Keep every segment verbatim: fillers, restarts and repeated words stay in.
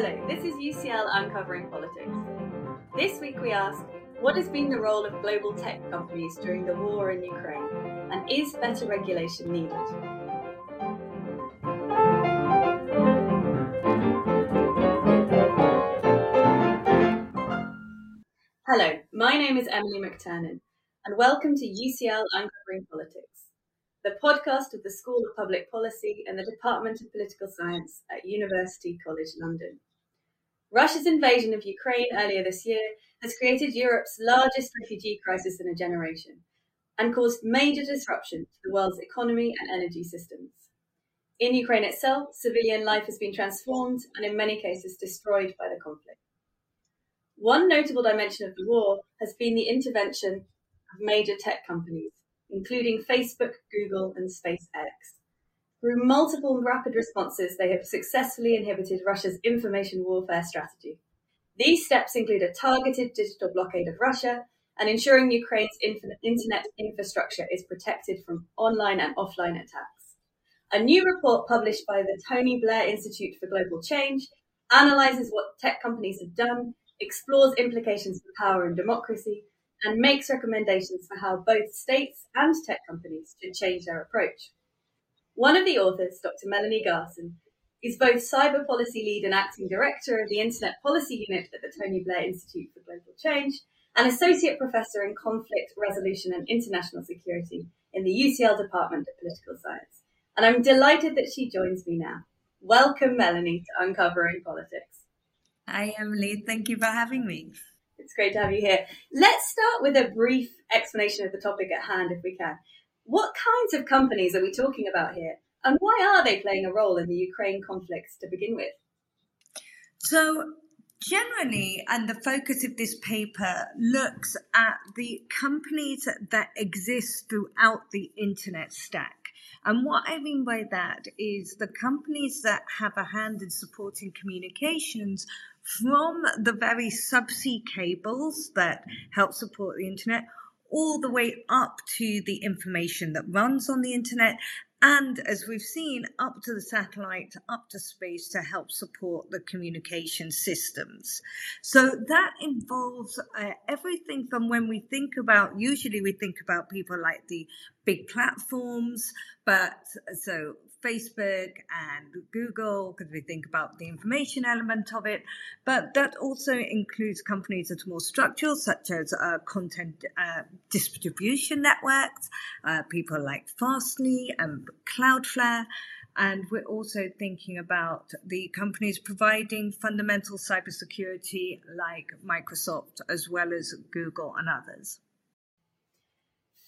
Hello, this is U C L Uncovering Politics. This week we ask, what has been the role of global tech companies during the war in Ukraine? And is better regulation needed? Hello, my name is Emily McTernan, and welcome to U C L Uncovering Politics, the podcast of the School of Public Policy and the Department of Political Science at University College London. Russia's invasion of Ukraine earlier this year has created Europe's largest refugee crisis in a generation and caused major disruption to the world's economy and energy systems. In Ukraine itself, civilian life has been transformed and in many cases destroyed by the conflict. One notable dimension of the war has been the intervention of major tech companies, including Facebook, Google, and SpaceX. Through multiple rapid responses, they have successfully inhibited Russia's information warfare strategy. These steps include a targeted digital blockade of Russia and ensuring Ukraine's internet infrastructure is protected from online and offline attacks. A new report published by the Tony Blair Institute for Global Change analyzes what tech companies have done, explores implications for power and democracy, and makes recommendations for how both states and tech companies should change their approach. One of the authors, Doctor Melanie Garson, is both cyber policy lead and acting director of the Internet Policy Unit at the Tony Blair Institute for Global Change and associate professor in conflict resolution and international security in the U C L Department of Political Science. And I'm delighted that she joins me now. Welcome, Melanie, to Uncovering Politics. Hi, Emily. Thank you for having me. It's great to have you here. Let's start with a brief explanation of the topic at hand, if we can. What kinds of companies are we talking about here? And why are they playing a role in the Ukraine conflicts to begin with? So generally, and the focus of this paper looks at the companies that exist throughout the internet stack. And what I mean by that is the companies that have a hand in supporting communications from the very subsea cables that help support the internet all the way up to the information that runs on the internet and, as we've seen, up to the satellite, up to space to help support the communication systems. So that involves uh, everything from when we think about, usually we think about people like the big platforms, but so Facebook and Google, because we think about the information element of it, but that also includes companies that are more structural, such as uh, content uh, distribution networks, uh, people like Fastly and Cloudflare, and we're also thinking about the companies providing fundamental cybersecurity like Microsoft, as well as Google and others.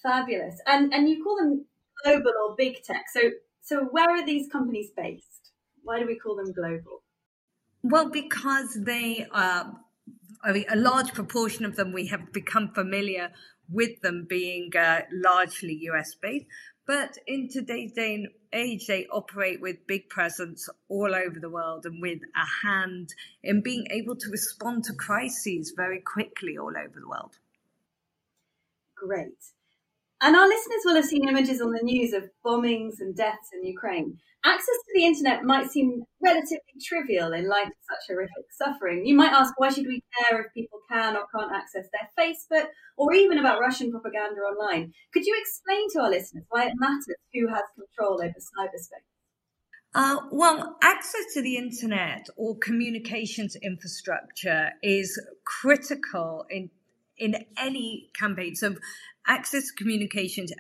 Fabulous. And and you call them global or big tech. So So where are these companies based? Why do we call them global? Well, because they are, I mean, a large proportion of them, we have become familiar with them being uh, largely U S based. But in today's day and age, they operate with big presence all over the world and with a hand in being able to respond to crises very quickly all over the world. Great. And our listeners will have seen images on the news of bombings and deaths in Ukraine. Access to the internet might seem relatively trivial in light of such horrific suffering. You might ask, why should we care if people can or can't access their Facebook or even about Russian propaganda online? Could you explain to our listeners why it matters who has control over cyberspace? Uh, well, access to the internet or communications infrastructure is critical in in any campaign. So access to communications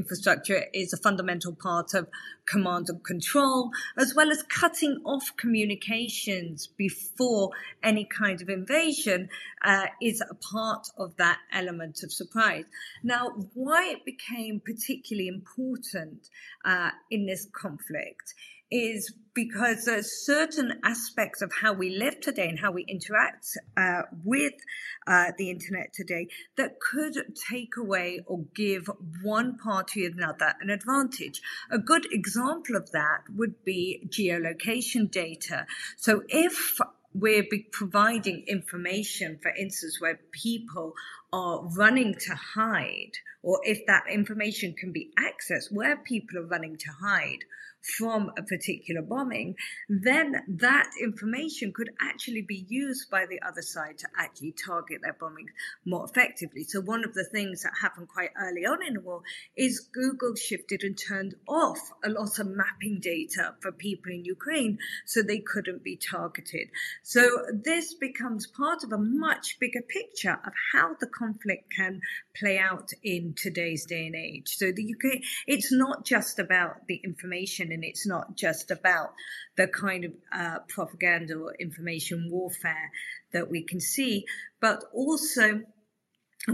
infrastructure is a fundamental part of command and control, as well as cutting off communications before any kind of invasion uh, is a part of that element of surprise. Now, why it became particularly important uh, in this conflict is because there's certain aspects of how we live today and how we interact uh, with uh, the internet today that could take away or give one party or another an advantage. A good example of that would be geolocation data. So if we're providing information, for instance, where people are running to hide or if that information can be accessed where people are running to hide from a particular bombing, then that information could actually be used by the other side to actually target their bombing more effectively. So one of the things that happened quite early on in the war is Google shifted and turned off a lot of mapping data for people in Ukraine so they couldn't be targeted. So this becomes part of a much bigger picture of how the conflict can play out in today's day and age. So the U K, it's not just about the information, and it's not just about the kind of uh, propaganda or information warfare that we can see, but also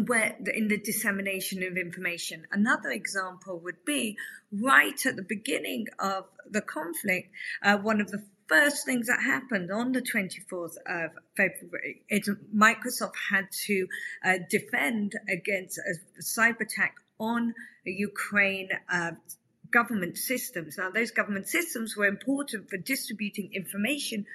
where in the dissemination of information. Another example would be right at the beginning of the conflict, uh, one of the first things that happened on the twenty-fourth of February, it, Microsoft had to uh, defend against a cyber attack on Ukraine uh, government systems. Now, those government systems were important for distributing information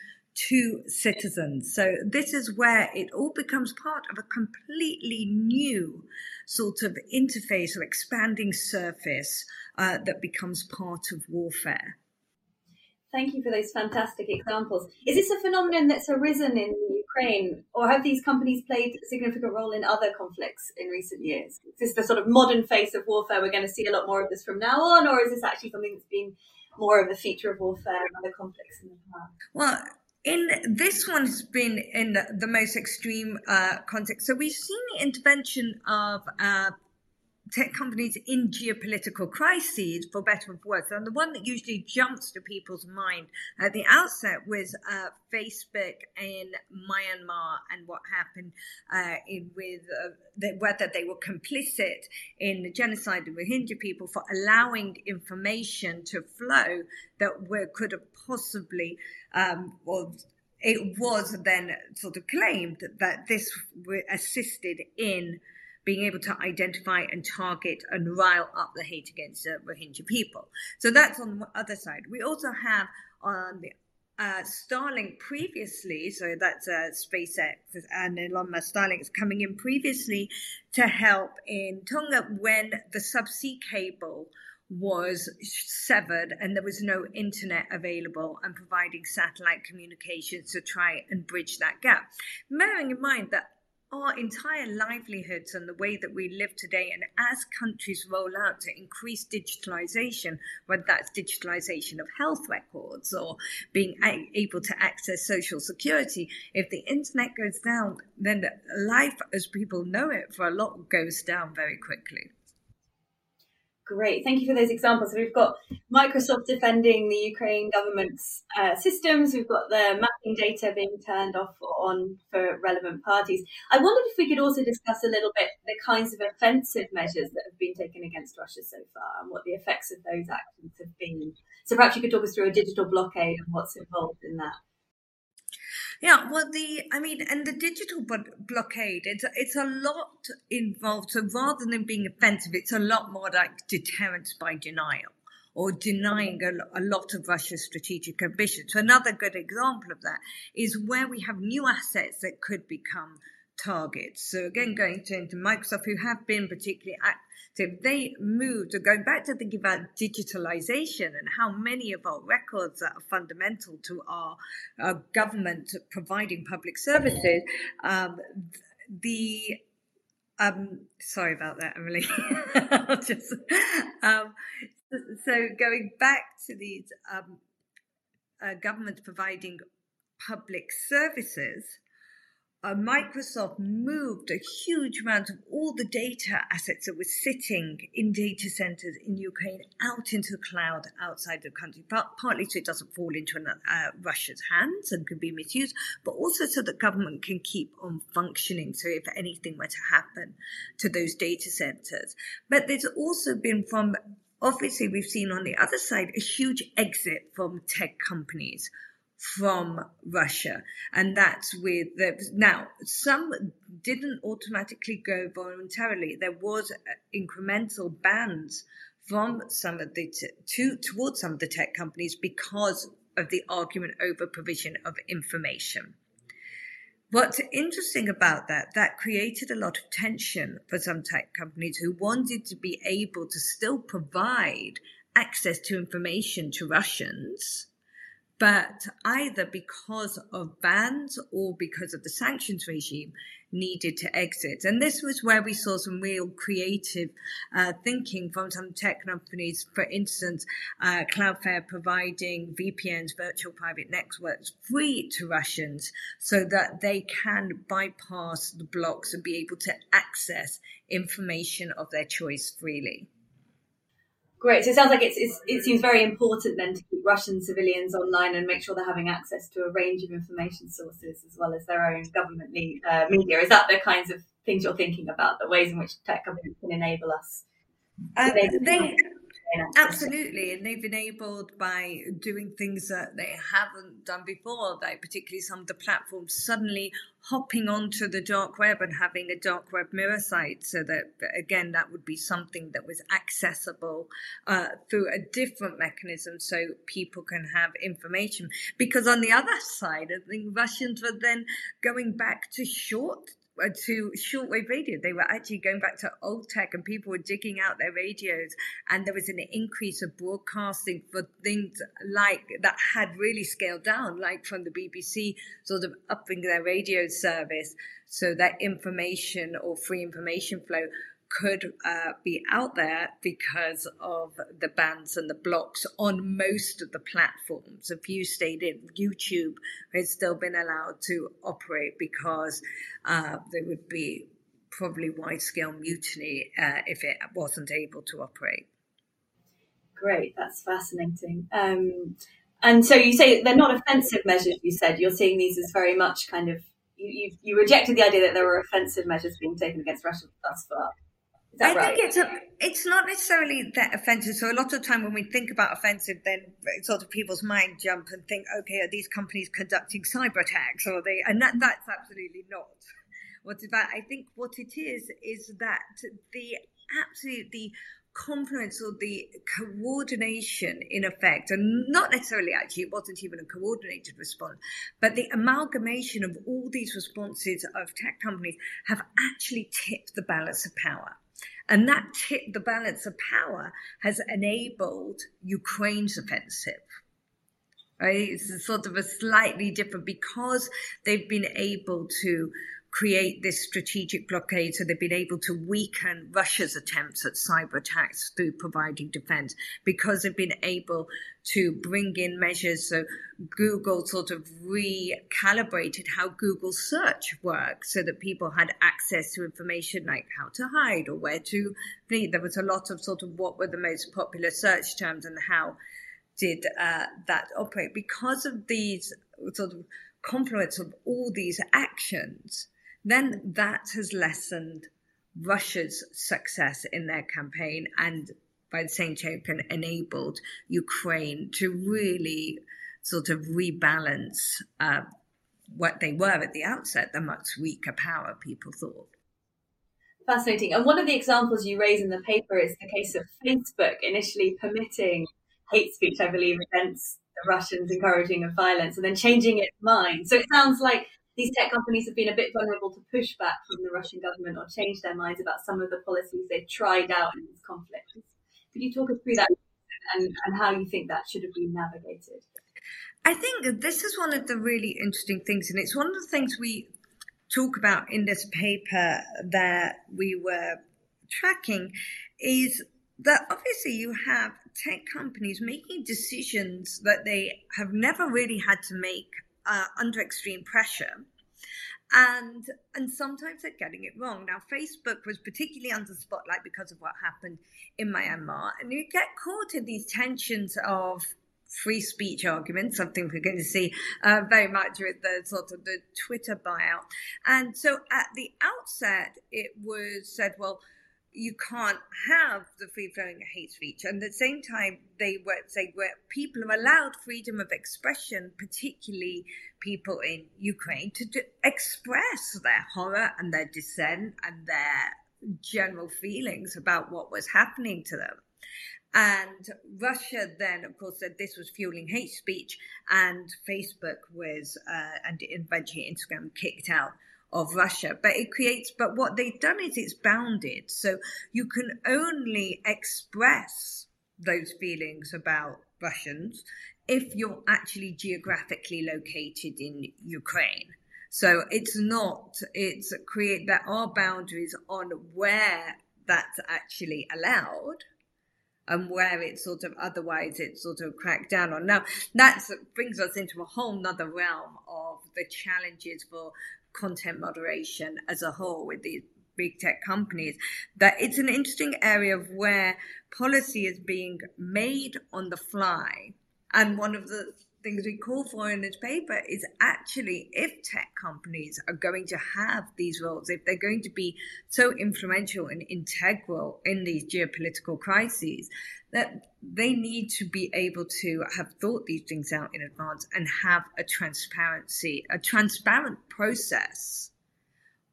to citizens. So this is where it all becomes part of a completely new sort of interface or expanding surface uh, that becomes part of warfare. Thank you for those fantastic examples. Is this a phenomenon that's arisen in Ukraine, or have these companies played a significant role in other conflicts in recent years? Is this the sort of modern face of warfare? We're going to see a lot more of this from now on, or is this actually something that's been more of a feature of warfare and other conflicts in the past? Well, in this one's been in the most extreme uh, context. So we've seen the intervention of uh, tech companies in geopolitical crises, for better or worse. And the one that usually jumps to people's mind at the outset was uh, Facebook in Myanmar and what happened uh, in, with uh, the, whether they were complicit in the genocide of Rohingya people for allowing information to flow that were, could have possibly um, or it was then sort of claimed that this assisted in being able to identify and target and rile up the hate against the Rohingya people. So that's on the other side. We also have on the uh, Starlink previously, so that's uh, SpaceX and Elon Musk Starlink is coming in previously to help in Tonga when the subsea cable was severed and there was no internet available, and providing satellite communications to try and bridge that gap. Bearing in mind that our entire livelihoods and the way that we live today, and as countries roll out to increase digitalization, whether that's digitalization of health records or being able to access social security, if the internet goes down, then life as people know it for a lot goes down very quickly. Great. Thank you for those examples. So we've got Microsoft defending the Ukraine government's uh, systems. We've got the mapping data being turned off or on for relevant parties. I wondered if we could also discuss a little bit the kinds of offensive measures that have been taken against Russia so far and what the effects of those actions have been. So perhaps you could talk us through a digital blockade and what's involved in that. Yeah, well, the I mean, and the digital blockade, it's, it's a lot involved. So rather than being offensive, it's a lot more like deterrence by denial, or denying a, a lot of Russia's strategic ambitions. So another good example of that is where we have new assets that could become targets. So again, going to into Microsoft, who have been particularly active, they moved, or going back to thinking about digitalization and how many of our records that are fundamental to our, our government providing public services, um, the um, sorry about that, Emily. Just, um, so going back to these um, uh, government providing public services, Uh, Microsoft moved a huge amount of all the data assets that were sitting in data centers in Ukraine out into the cloud outside the country, part, partly so it doesn't fall into an, uh, Russia's hands and can be misused, but also so that government can keep on functioning. So if anything were to happen to those data centers. But there's also been from, obviously we've seen on the other side, a huge exit from tech companies from Russia, and that's with the, now some didn't automatically go voluntarily. There was incremental bans from some of the t- to towards some of the tech companies because of the argument over provision of information. What's interesting about that, that created a lot of tension for some tech companies who wanted to be able to still provide access to information to Russians, but either because of bans or because of the sanctions regime needed to exit. And this was where we saw some real creative uh, thinking from some tech companies, for instance, uh, Cloudflare providing V P Ns, virtual private networks, free to Russians so that they can bypass the blocks and be able to access information of their choice freely. Great. So it sounds like it's, it's, it seems very important then to keep Russian civilians online and make sure they're having access to a range of information sources as well as their own government le- uh, media. Is that the kinds of things you're thinking about, the ways in which tech companies can enable us? Uh, enable they, absolutely. And they've enabled by doing things that they haven't done before, like particularly some of the platforms suddenly hopping onto the dark web and having a dark web mirror site so that, again, that would be something that was accessible uh, through a different mechanism so people can have information. Because on the other side, I think Russians were then going back to short to shortwave radio. They were actually going back to old tech and people were digging out their radios, and there was an increase of broadcasting for things like that had really scaled down, like from the B B C sort of upping their radio service so that information or free information flow could uh, be out there because of the bans and the blocks on most of the platforms. If you stayed in, YouTube has still been allowed to operate because uh, there would be probably wide-scale mutiny uh, if it wasn't able to operate. Great, that's fascinating. Um, and so you say they're not offensive measures, you said. You're seeing these as very much kind of, you, you, you rejected the idea that there were offensive measures being taken against Russia thus far. I right? think it's a, it's not necessarily that offensive. So a lot of time when we think about offensive, then sort of people's mind jump and think, okay, are these companies conducting cyber attacks? Or are they? And that, that's absolutely not what it's about. I think what it is, is that the absolute, the confluence or the coordination in effect, and not necessarily actually, it wasn't even a coordinated response, but the amalgamation of all these responses of tech companies have actually tipped the balance of power. And that tip, the balance of power, has enabled Ukraine's offensive. Right? It's sort of a slightly different because they've been able to create this strategic blockade, so they've been able to weaken Russia's attempts at cyber attacks through providing defense, because they've been able to bring in measures. So Google sort of recalibrated how Google search works so that people had access to information like how to hide or where to flee. There was a lot of sort of what were the most popular search terms and how did uh, that operate. Because of these sort of confluence of all these actions, then that has lessened Russia's success in their campaign and, by the same token, enabled Ukraine to really sort of rebalance uh, what they were at the outset, the much weaker power people thought. Fascinating. And one of the examples you raise in the paper is the case of Facebook initially permitting hate speech, I believe, against the Russians encouraging of violence and then changing its mind. So it sounds like these tech companies have been a bit vulnerable to pushback from the Russian government or change their minds about some of the policies they've tried out in this conflict. Could you talk us through that and, and how you think that should have been navigated? I think this is one of the really interesting things, and it's one of the things we talk about in this paper that we were tracking, is that obviously you have tech companies making decisions that they have never really had to make uh, under extreme pressure. And and sometimes they're getting it wrong. Now, Facebook was particularly under the spotlight because of what happened in Myanmar. And you get caught in these tensions of free speech arguments, something we're going to see uh, very much with the sort of the Twitter buyout. And so at the outset, it was said, well, you can't have the free-flowing hate speech. And at the same time, they were saying where people are allowed freedom of expression, particularly people in Ukraine, to do, express their horror and their dissent and their general feelings about what was happening to them. And Russia then, of course, said this was fueling hate speech, and Facebook was, uh, and eventually Instagram kicked out of Russia. But it creates, but what they've done is it's bounded. So you can only express those feelings about Russians if you're actually geographically located in Ukraine. So it's not, it's create, there are boundaries on where that's actually allowed and where it's sort of, otherwise it's sort of cracked down on. Now, that brings us into a whole nother realm of the challenges for content moderation as a whole with these big tech companies, that it's an interesting area of where policy is being made on the fly. And one of the things we call for in this paper is actually if tech companies are going to have these roles, if they're going to be so influential and integral in these geopolitical crises, that they need to be able to have thought these things out in advance and have a transparency, a transparent process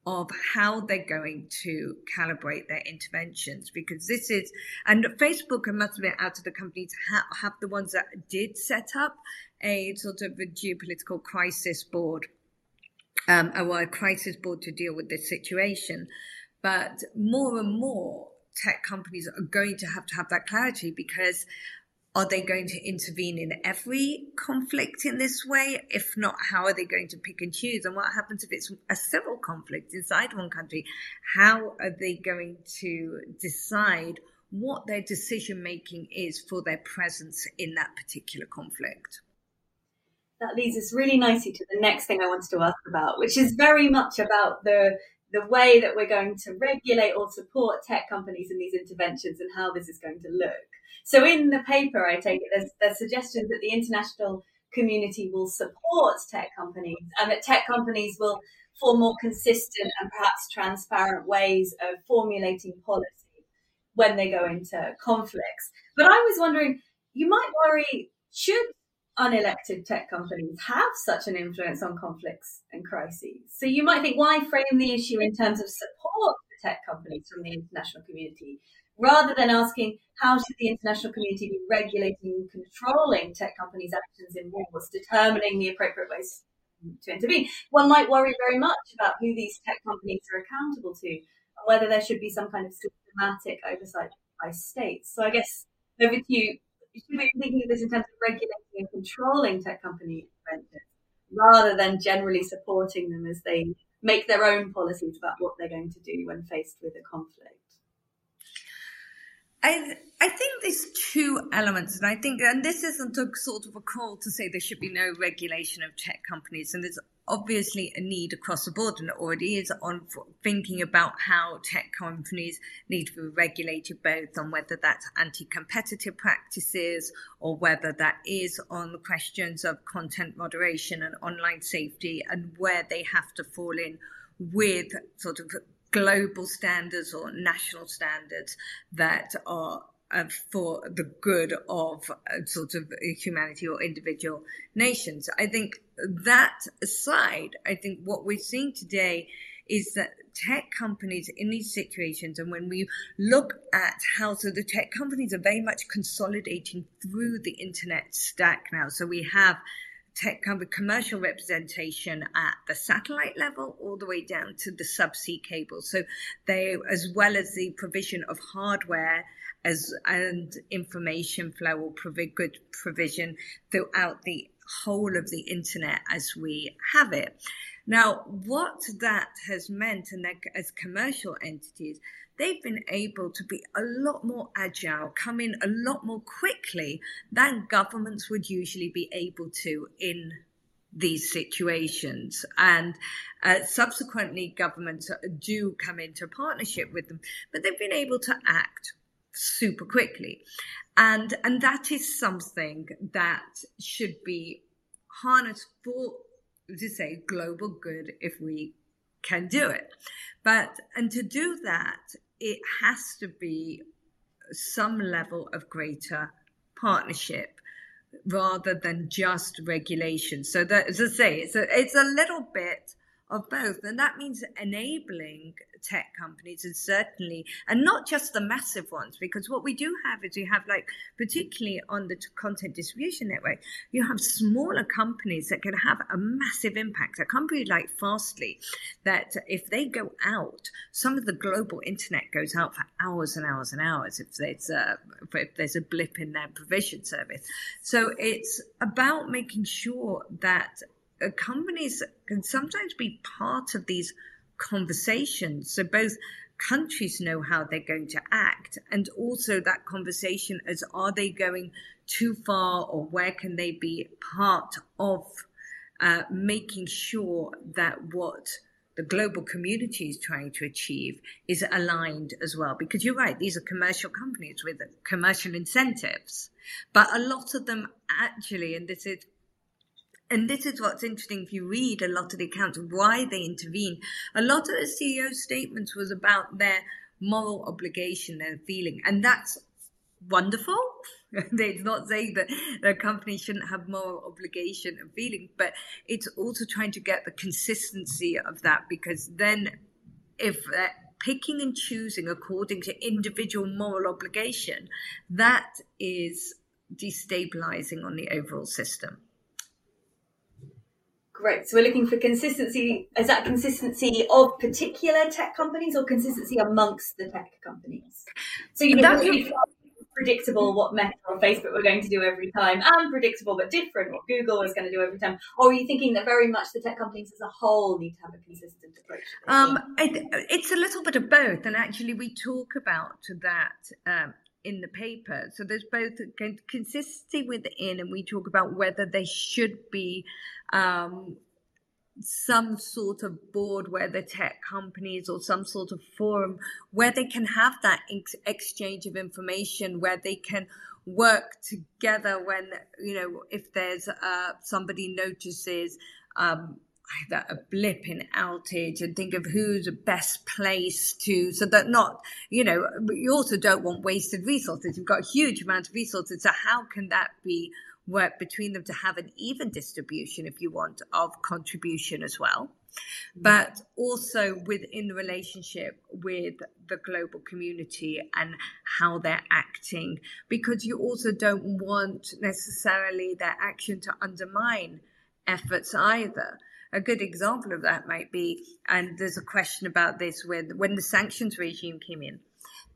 of how they're going to calibrate their interventions. Because this is, and Facebook, I must admit, out of the companies, have, have the ones that did set up a sort of a geopolitical crisis board, um, or a crisis board to deal with this situation. But more and more tech companies are going to have to have that clarity, because are they going to intervene in every conflict in this way? If not, how are they going to pick and choose? And what happens if it's a civil conflict inside one country? How are they going to decide what their decision-making is for their presence in that particular conflict? That leads us really nicely to the next thing I wanted to ask about, which is very much about the the way that we're going to regulate or support tech companies in these interventions and how this is going to look. So in the paper, I take it, there's, there's suggestions that the international community will support tech companies and that tech companies will form more consistent and perhaps transparent ways of formulating policy when they go into conflicts. But I was wondering, you might worry, should unelected tech companies have such an influence on conflicts and crises? So you might think, why frame the issue in terms of support for tech companies from the international community, rather than asking how should the international community be regulating and controlling tech companies' actions in wars, determining the appropriate ways to intervene? One might worry very much about who these tech companies are accountable to and whether there should be some kind of systematic oversight by states. So I guess over to you, should we be thinking of this in terms of regulating and controlling tech company interventions rather than generally supporting them as they make their own policies about what they're going to do when faced with a conflict? I, I think there's two elements, and I think, and this isn't a sort of a call to say there should be no regulation of tech companies, and there's obviously a need across the board, and it already is, on thinking about how tech companies need to be regulated, both on whether that's anti-competitive practices or whether that is on the questions of content moderation and online safety, and where they have to fall in with sort of global standards or national standards that are uh, for the good of uh, sort of humanity or individual nations. I think that aside, I think what we're seeing today is that tech companies in these situations, and when we look at how, so the tech companies are very much consolidating through the internet stack now. So we have tech company commercial representation at the satellite level all the way down to the subsea cable. So they, as well as the provision of hardware as and information flow or provi- good provision throughout the whole of the internet as we have it. Now, what that has meant, and as commercial entities, they've been able to be a lot more agile, come in a lot more quickly than governments would usually be able to in these situations. And uh, subsequently, governments do come into partnership with them, but they've been able to act super quickly. And, and that is something that should be harnessed for, to say, global good if we can do it. But, and to do that, it has to be some level of greater partnership rather than just regulation. So that, as I say, it's a, it's a little bit of both. And that means enabling tech companies, and certainly, and not just the massive ones, because what we do have is you have, like, particularly on the content distribution network, you have smaller companies that can have a massive impact. A company like Fastly, that if they go out, some of the global internet goes out for hours and hours and hours if there's a, if there's a blip in their provision service. So it's about making sure that companies can sometimes be part of these conversations. So both countries know how they're going to act, and also that conversation is, are they going too far, or where can they be part of uh, making sure that what the global community is trying to achieve is aligned as well. Because you're right, these are commercial companies with commercial incentives, but a lot of them actually, and this is And this is what's interesting if you read a lot of the accounts of why they intervene. A lot of the C E O's statements was about their moral obligation, their feeling. And that's wonderful. They're not saying that the company shouldn't have moral obligation and feeling, but it's also trying to get the consistency of that, because then if they're picking and choosing according to individual moral obligation, that is destabilizing on the overall system. Great. So we're looking for consistency. Is that consistency of particular tech companies, or consistency amongst the tech companies? So you know, really predictable what Meta or Facebook were going to do every time, and predictable but different what Google was going to do every time. Or are you thinking that very much the tech companies as a whole need to have a consistent approach? Um, it, it's a little bit of both. And actually, we talk about that um, in the paper. So there's both consistency within, and we talk about whether there should be Um, some sort of board where the tech companies, or some sort of forum where they can have that ex- exchange of information, where they can work together when, you know, if there's uh, somebody notices um, either a blip in outage, and think of who's the best place to, so that not, you know, but you also don't want wasted resources. You've got a huge amount of resources. So how can that be work between them to have an even distribution, if you want, of contribution as well, but also within the relationship with the global community and how they're acting, because you also don't want necessarily their action to undermine efforts either. A good example of that might be, and there's a question about this, with when the sanctions regime came in,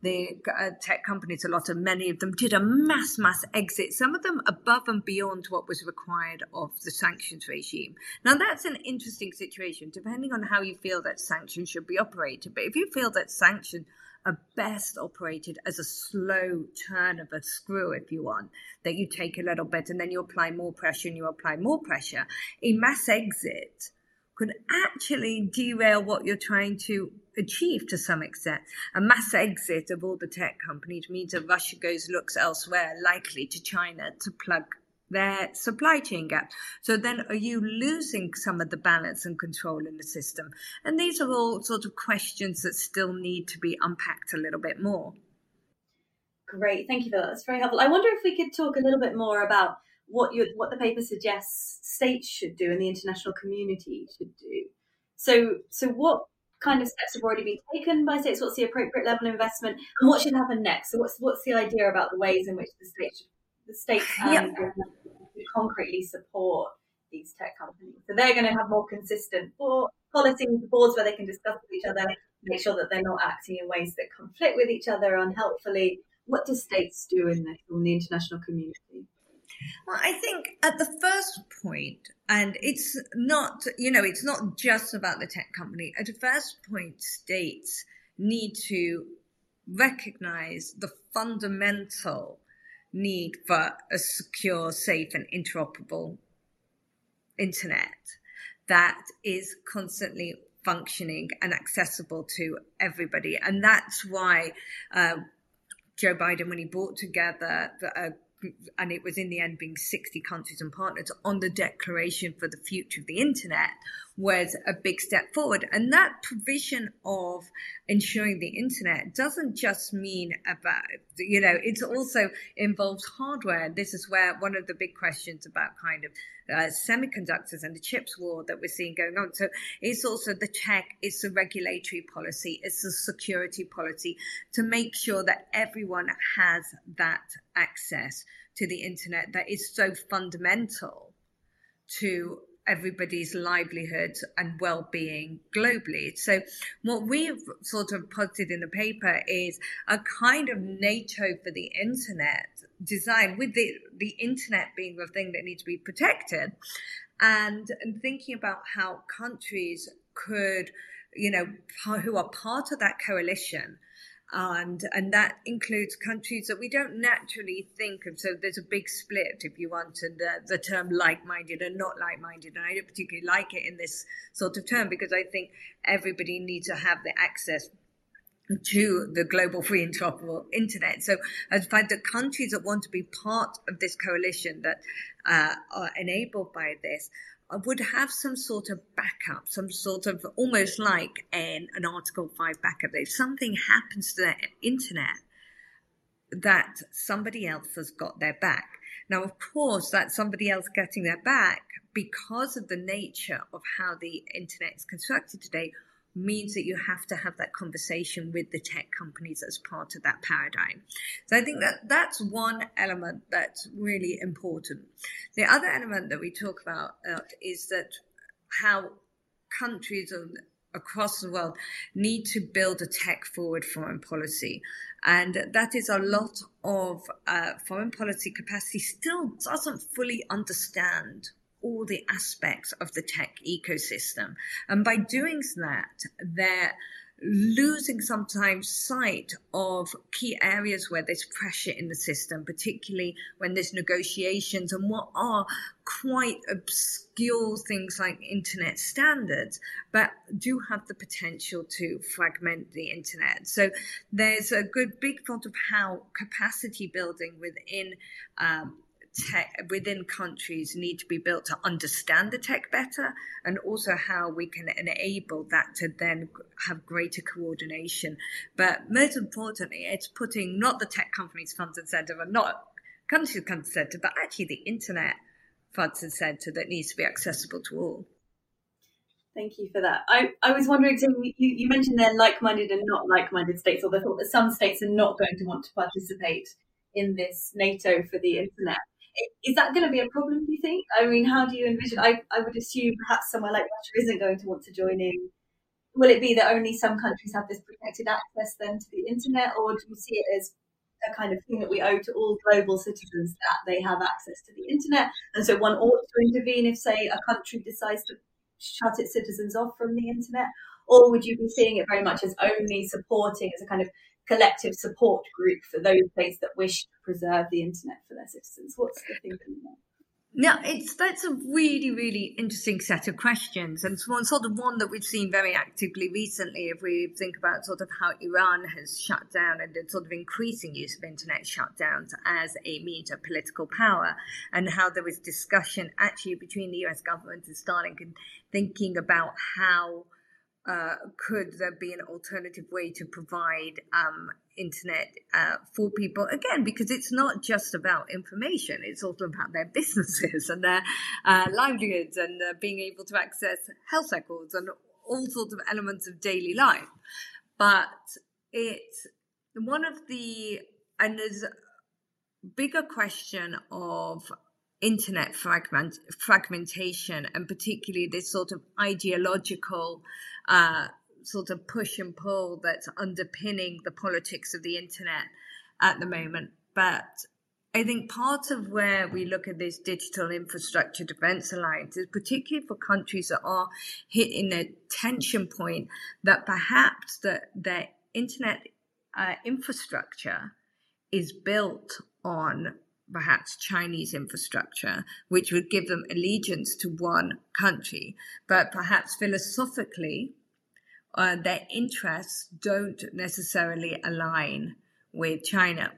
the uh, tech companies, a lot of many of them did a mass, mass exit, some of them above and beyond what was required of the sanctions regime. Now, that's an interesting situation, depending on how you feel that sanctions should be operated. But if you feel that sanctions are best operated as a slow turn of a screw, if you want, that you take a little bit and then you apply more pressure and you apply more pressure, a mass exit could actually derail what you're trying to achieve to some extent. A mass exit of all the tech companies means that Russia goes, looks elsewhere, likely to China, to plug their supply chain gap. So then are you losing some of the balance and control in the system? And these are all sort of questions that still need to be unpacked a little bit more. Great. Thank you for that. That's very helpful. I wonder if we could talk a little bit more about what you, what the paper suggests states should do and the international community should do. So, so what kind of steps have already been taken by states? What's the appropriate level of investment, and what should happen next? So what's what's the idea about the ways in which the state should, the states um, yep. concretely support these tech companies? So they're going to have more consistent board, policy boards where they can discuss with each other, make sure that they're not acting in ways that conflict with each other unhelpfully. What do states do in the, in the international community? Well, I think at the first point, and it's not, you know, it's not just about the tech company. At the first point, states need to recognize the fundamental need for a secure, safe, and interoperable internet that is constantly functioning and accessible to everybody. And that's why uh, Joe Biden, when he brought together the uh, and it was in the end being sixty countries and partners on the Declaration for the Future of the Internet, was a big step forward. And that provision of ensuring the internet doesn't just mean about, you know, it's also involves hardware. This is where one of the big questions about kind of uh, semiconductors and the chips war that we're seeing going on. So it's also the tech, it's the regulatory policy, it's the security policy to make sure that everyone has that access to the internet that is so fundamental to everybody's livelihood and well-being globally. So what we've sort of posited in the paper is a kind of NATO for the internet design, with the, the internet being the thing that needs to be protected, and, and thinking about how countries could, you know, who are part of that coalition. And and that includes countries that we don't naturally think of. So there's a big split, if you want, and the, the term like-minded and not like-minded. And I don't particularly like it in this sort of term, because I think everybody needs to have the access to the global free interoperable internet. So I find that countries that want to be part of this coalition that uh, are enabled by this would have some sort of backup, some sort of almost like an, an Article five backup. If something happens to their internet, that somebody else has got their back. Now, of course, that somebody else getting their back, because of the nature of how the internet is constructed today, means that you have to have that conversation with the tech companies as part of that paradigm. So I think that that's one element that's really important. The other element that we talk about uh, is that how countries are, across the world need to build a tech-forward foreign policy. And that is a lot of uh, foreign policy capacity still doesn't fully understand all the aspects of the tech ecosystem. And by doing that, they're losing sometimes sight of key areas where there's pressure in the system, particularly when there's negotiations and what are quite obscure things like internet standards, but do have the potential to fragment the internet. So there's a good big thought of how capacity building within um, tech within countries need to be built to understand the tech better, and also how we can enable that to then have greater coordination. But most importantly, it's putting not the tech companies front and center, and not countries front and center, but actually the internet front and center that needs to be accessible to all. Thank you for that. I, I was wondering, so you, you mentioned there like-minded and not like-minded states, or the thought that some states are not going to want to participate in this NATO for the internet. Is that going to be a problem, do you think? I mean, how do you envision? I, I would assume perhaps somewhere like Russia isn't going to want to join in. Will it be that only some countries have this protected access then to the internet, or do you see it as a kind of thing that we owe to all global citizens that they have access to the internet? And so one ought to intervene if, say, a country decides to shut its citizens off from the internet? Or would you be seeing it very much as only supporting, as a kind of collective support group for those states that wish to preserve the internet for their citizens? What's the thing that No, it's that's a really, really interesting set of questions, and it's one sort of one that we've seen very actively recently. If we think about sort of how Iran has shut down and the sort of increasing use of internet shutdowns as a means of political power, and how there was discussion actually between the U S government and Starlink, and thinking about how Uh, could there be an alternative way to provide um, internet uh, for people? Again, because it's not just about information. It's also about their businesses and their uh, livelihoods and uh, being able to access health records and all sorts of elements of daily life. But it's one of the, and there's a bigger question of internet fragment, fragmentation, and particularly this sort of ideological uh, sort of push and pull that's underpinning the politics of the internet at the moment. But I think part of where we look at this digital infrastructure defense alliance is particularly for countries that are hitting a tension point that perhaps the, their internet uh, infrastructure is built on perhaps Chinese infrastructure, which would give them allegiance to one country. But perhaps philosophically, uh, their interests don't necessarily align with China.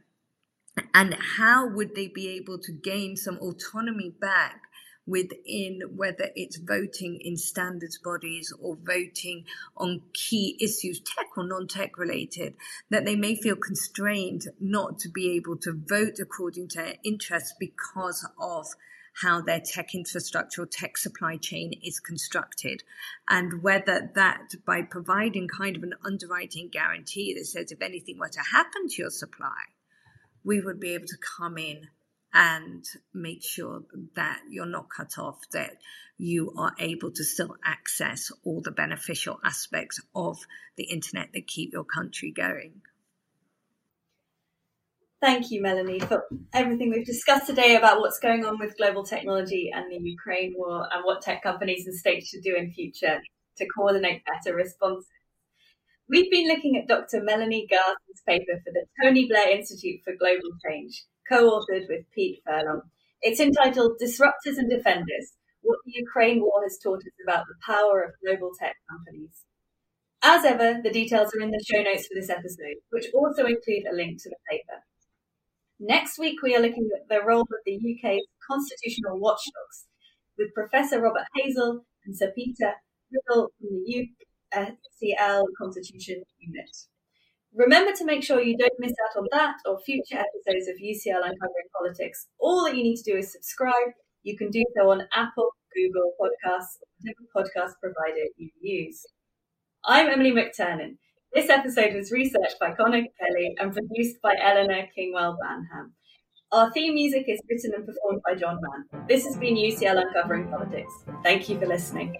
And how would they be able to gain some autonomy back within whether it's voting in standards bodies or voting on key issues, tech or non-tech related, that they may feel constrained not to be able to vote according to their interests because of how their tech infrastructure or tech supply chain is constructed, and whether that by providing kind of an underwriting guarantee that says if anything were to happen to your supply, we would be able to come in and make sure that you're not cut off, that you are able to still access all the beneficial aspects of the internet that keep your country going. Thank you, Melanie, for everything we've discussed today about what's going on with global technology and the Ukraine war and what tech companies and states should do in future to coordinate better responses. We've been looking at Doctor Melanie Garson's paper for the Tony Blair Institute for Global Change, co-authored with Pete Furlong. It's entitled Disruptors and Defenders, What the Ukraine War Has Taught Us About the Power of Global Tech Companies. As ever, the details are in the show notes for this episode, which also include a link to the paper. Next week, we are looking at the role of the U K's constitutional watchdogs with Professor Robert Hazel and Sir Peter Riddle from the U C L Constitution Unit. Remember to make sure you don't miss out on that or future episodes of U C L Uncovering Politics. All that you need to do is subscribe. You can do so on Apple, Google Podcasts, or whatever podcast provider you use. I'm Emily McTernan. This episode was researched by Connor Kelly and produced by Eleanor Kingwell-Banham. Our theme music is written and performed by John Mann. This has been U C L Uncovering Politics. Thank you for listening.